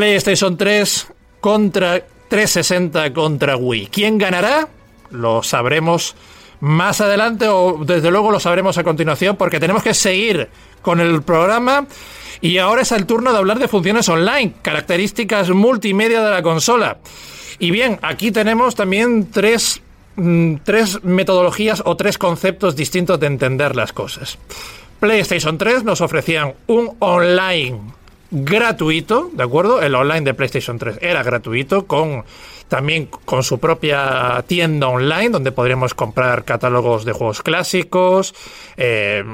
PlayStation 3 contra 360 contra Wii. ¿Quién ganará? Lo sabremos más adelante, o desde luego lo sabremos a continuación, porque tenemos que seguir con el programa. Y ahora es el turno de hablar de funciones online, características multimedia de la consola. Y bien, aquí tenemos también tres metodologías o tres conceptos distintos de entender las cosas. PlayStation 3 nos ofrecían un online gratuito, ¿de acuerdo? El online de PlayStation 3 era gratuito, también con su propia tienda online, donde podríamos comprar catálogos de juegos clásicos,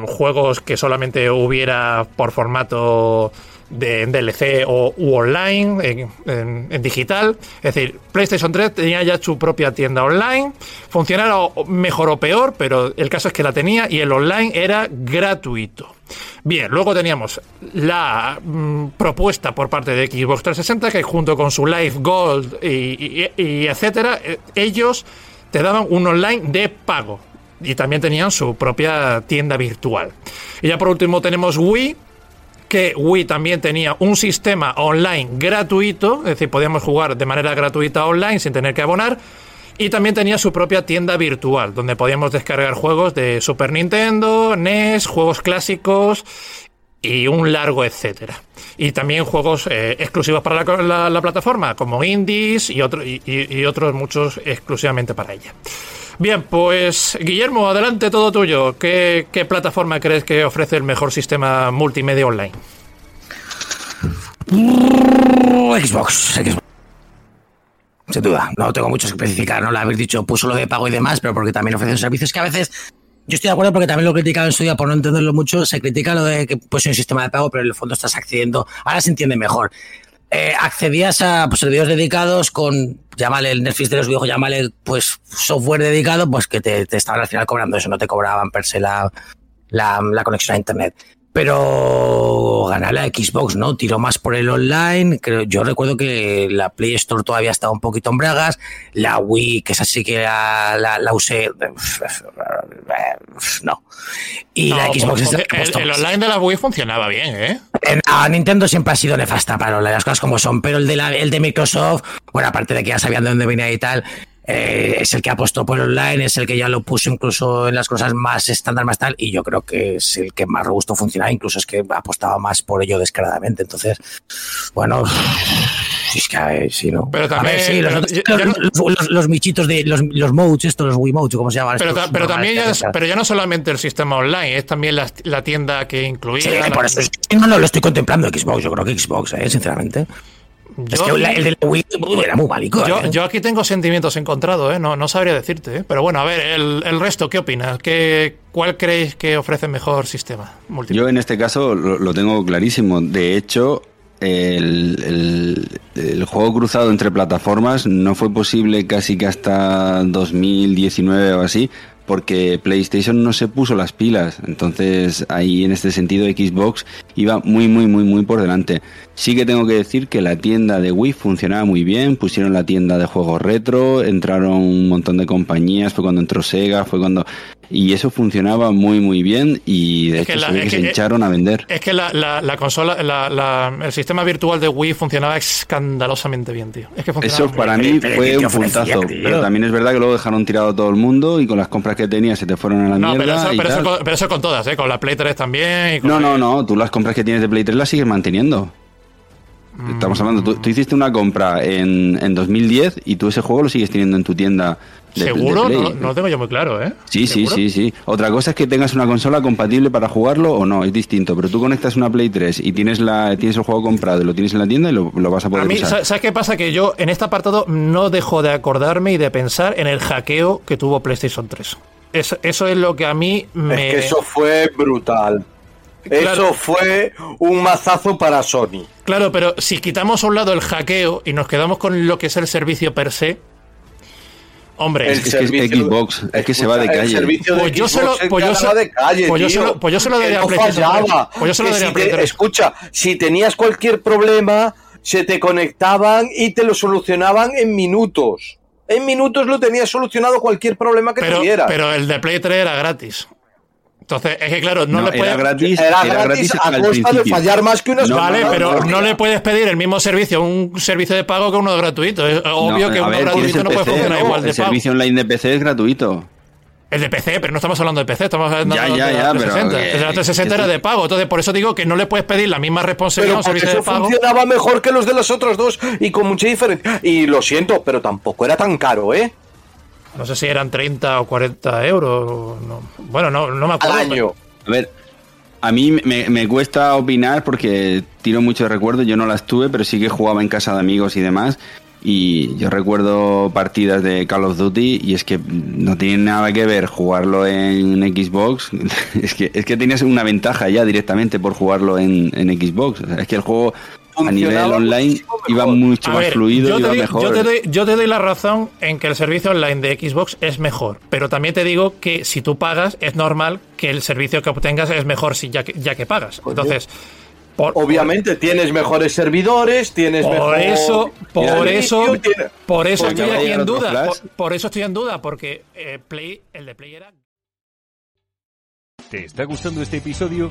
juegos que solamente hubiera por formato de DLC u online, en digital. Es decir, PlayStation 3 tenía ya su propia tienda online, funcionara mejor o peor, pero el caso es que la tenía y el online era gratuito. Bien, luego teníamos la propuesta por parte de Xbox 360, que junto con su Live Gold y etcétera, ellos te daban un online de pago y también tenían su propia tienda virtual. Y ya por último tenemos Wii, que Wii también tenía un sistema online gratuito, es decir, podíamos jugar de manera gratuita online sin tener que abonar, y también tenía su propia tienda virtual, donde podíamos descargar juegos de Super Nintendo, NES, juegos clásicos y un largo etcétera. Y también juegos exclusivos para la plataforma, como indies y otros muchos exclusivamente para ella. Bien, pues Guillermo, adelante, todo tuyo. ¿Qué plataforma crees que ofrece el mejor sistema multimedia online? Xbox. Sin duda, no tengo mucho que especificar, no lo habéis dicho, puso lo de pago y demás, pero porque también ofrecen servicios que a veces, yo estoy de acuerdo porque también lo he criticado en su día por no entenderlo mucho, se critica lo de que pues es un sistema de pago, pero en el fondo estás accediendo, ahora se entiende mejor. Accedías a pues, servicios dedicados con, llámale el Netflix de los viejos, llámale pues software dedicado, pues que te estaban al final cobrando eso, no te cobraban per se la conexión a internet. Pero ganar la Xbox, ¿no? Tiró más por el online. Yo recuerdo que la Play Store todavía estaba un poquito en bragas. La Wii, que esa sí que la usé. No. Y no, la Xbox... El online de la Wii funcionaba bien, ¿eh? Nintendo siempre ha sido nefasta para las cosas como son. Pero el de Microsoft, bueno, aparte de que ya sabían de dónde venía y tal... es el que apostó por online, es el que ya lo puso incluso en las cosas más estándar, más tal, y yo creo que es el que más robusto funcionaba, incluso es que apostaba más por ello descaradamente, entonces bueno, es que sí, ¿no? Pero también los michitos de los modes, estos, los Wiimotes, ¿cómo se llaman? Pero también ya no solamente el sistema online, es también la tienda que incluía. Sí, por eso no lo estoy contemplando Xbox, yo creo que Xbox, sinceramente. Yo aquí tengo sentimientos encontrados, no sabría decirte, Pero bueno, a ver, el resto, ¿qué opinas? ¿Cuál creéis que ofrece mejor sistema multimedia? Yo en este caso lo tengo clarísimo. De hecho, el juego cruzado entre plataformas no fue posible casi que hasta 2019 o así, porque PlayStation no se puso las pilas. Entonces ahí en este sentido Xbox iba muy por delante. Sí que tengo que decir que la tienda de Wii funcionaba muy bien, pusieron la tienda de juegos retro, entraron un montón de compañías, fue cuando entró Sega, y eso funcionaba muy bien, y de hecho se hincharon a vender. Es que la consola, el sistema virtual de Wii funcionaba escandalosamente bien, tío. Es que eso para mí fue un puntazo, pero también es verdad que luego dejaron tirado a todo el mundo y con las compras que tenías se te fueron a la mierda. Pero eso con todas, con la Play 3 también. Tú las compras que tienes de Play 3 las sigues manteniendo. Estamos hablando, tú hiciste una compra en 2010 y tú ese juego lo sigues teniendo en tu tienda. ¿Seguro? No lo tengo yo muy claro, ¿eh? Sí. Otra cosa es que tengas una consola compatible para jugarlo o no, es distinto. Pero tú conectas una Play 3 y tienes el juego comprado y lo tienes en la tienda y lo vas a poder usar. ¿Sabes qué pasa? Que yo en este apartado no dejo de acordarme y de pensar en el hackeo que tuvo PlayStation 3. Eso es lo que a mí me... Es que eso fue brutal. Claro. Eso fue un mazazo para Sony. Claro, pero si quitamos a un lado el hackeo y nos quedamos con lo que es el servicio per se... Hombre, Xbox, es que se va de calle. Pues yo se lo daría a PlayStation. Escucha, si tenías cualquier problema, se te conectaban y te lo solucionaban en minutos. En minutos lo tenías solucionado cualquier problema que tuvieras. Pero el de Play 3 era gratis. Entonces, es que claro, no, no le puedes... Era gratis a costa de fallar más que unos... No, le puedes pedir el mismo servicio, un servicio de pago que uno gratuito. Es obvio que uno gratuito no puede funcionar igual de pago. El servicio online de PC es gratuito. El de PC, pero no estamos hablando de PC, estamos hablando de 360. El 360 era de pago, entonces por eso digo que no le puedes pedir la misma responsabilidad a un servicio de pago. Funcionaba mejor que los de los otros dos y con mucha diferencia. Y lo siento, pero tampoco era tan caro, ¿eh? No sé si eran 30 o 40 euros. No. Bueno, no me acuerdo. Al año. A ver, a mí me cuesta opinar porque tiro muchos recuerdos. Yo no las tuve, pero sí que jugaba en casa de amigos y demás. Y yo recuerdo partidas de Call of Duty y es que no tiene nada que ver jugarlo en Xbox. Es que tienes una ventaja ya directamente por jugarlo en Xbox. O sea, es que el juego a nivel online iba mucho más fluido, iba mejor. Yo te doy la razón en que el servicio online de Xbox es mejor, pero también te digo que si tú pagas es normal que el servicio que obtengas es mejor ya que pagas. Entonces... Obviamente tienes mejores servidores, por eso estoy aquí en duda. Por eso estoy en duda, porque el de Play era... ¿Te está gustando este episodio?